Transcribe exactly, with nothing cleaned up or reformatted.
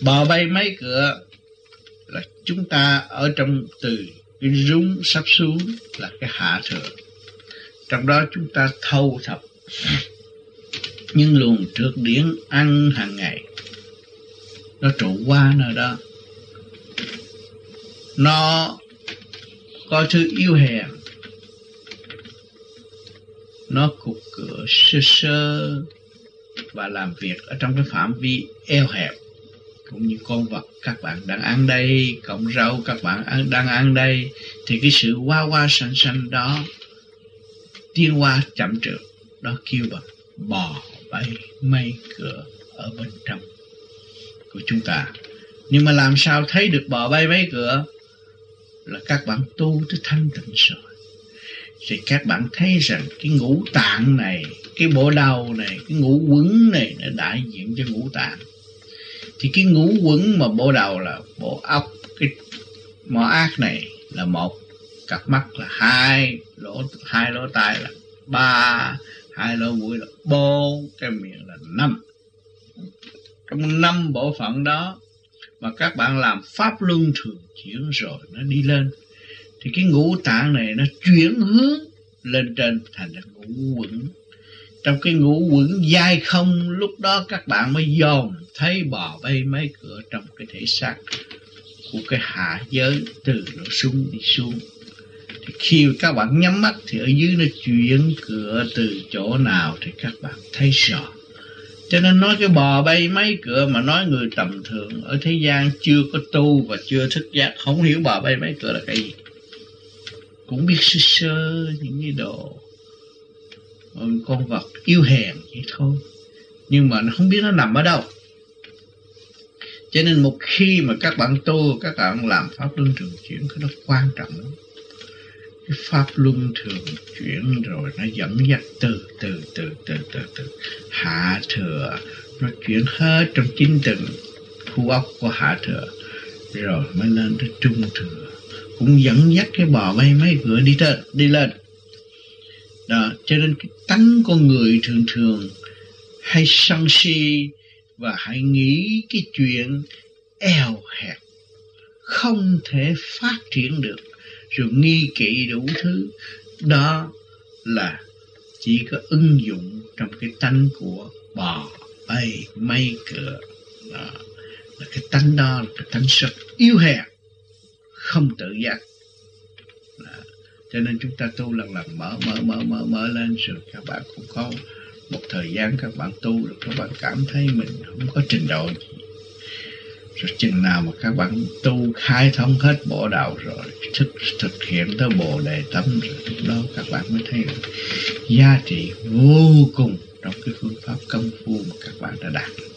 Bò bay máy cựa là chúng ta ở trong từ cái rúng sắp xuống là cái hạ thượng. Trong đó chúng ta thâu thập những luồng trượt điển ăn hàng ngày. Nó trụ qua nơi đó. Nó coi thứ yêu hèn. Nó cục cửa sơ sơ và làm việc ở trong cái phạm vi eo hẹp. Cũng như con vật các bạn đang ăn đây, cọng rau các bạn ăn, đang ăn đây. Thì cái sự hoa hoa xanh xanh đó tiến hoa chậm trượt. Đó kêu bằng bò bay máy cựa ở bên trong của chúng ta. Nhưng mà làm sao thấy được bò bay máy cựa? Là các bạn tu tới thanh tịnh rồi thì các bạn thấy rằng cái ngũ tạng này, cái bộ đầu này, cái ngũ quẩn này nó đại diện cho ngũ tạng. Thì cái ngũ quẩn mà bộ đầu là bộ óc, cái mỏ ác này là một, cặp mắt là hai, lỗ hai lỗ tai là ba, hai lỗ mũi là bốn, cái miệng là năm. Trong năm bộ phận đó mà các bạn làm pháp luân thường chuyển rồi nó đi lên, thì cái ngũ tạng này nó chuyển hướng lên trên thành là ngũ quẩn. Trong cái ngũ quẩn dai không, lúc đó các bạn mới dòm thấy bò bay máy cựa trong cái thể xác của cái hạ giới từ nó xuống đi xuống. Thì khi các bạn nhắm mắt thì ở dưới nó chuyển cựa từ chỗ nào thì các bạn thấy rõ. Cho nên nói cái bò bay máy cựa mà nói người tầm thường ở thế gian chưa có tu và chưa thức giác không hiểu bò bay máy cựa là cái gì. Cũng biết sơ sơ những cái đồ con vật yêu hèn vậy thôi, nhưng mà nó không biết nó nằm ở đâu. Cho nên một khi mà các bạn tu, các bạn làm pháp luân thường chuyển, cái đó quan trọng lắm. Cái pháp luân thường chuyển rồi nó dẫn dắt từ từ từ từ từ từ hạ thừa, nó chuyển hết trong chín tầng khu ốc của hạ thừa rồi mới lên tới trung thừa, cũng dẫn dắt cái bò bay máy cựa đi lên đi lên đó. Cho nên cái tánh con người thường thường hay sân si và hãy nghĩ cái chuyện eo hẹp, không thể phát triển được, rồi nghi kỵ đủ thứ. Đó là chỉ có ứng dụng trong cái tánh của bò bay máy cựa. Đó là cái tánh, đó là cái tánh rất yếu hèn, không tự giác. Đó. Cho nên chúng ta tu lần lần mở mở mở mở mở lên rồi các bạn cũng có một thời gian các bạn tu được, các bạn cảm thấy mình không có trình độ gì. Rồi chừng nào mà các bạn tu khai thông hết bộ đạo rồi, thực, thực hiện tới Bồ Đề Tâm rồi, lúc đó các bạn mới thấy giá trị vô cùng trong cái phương pháp công phu mà các bạn đã đạt được.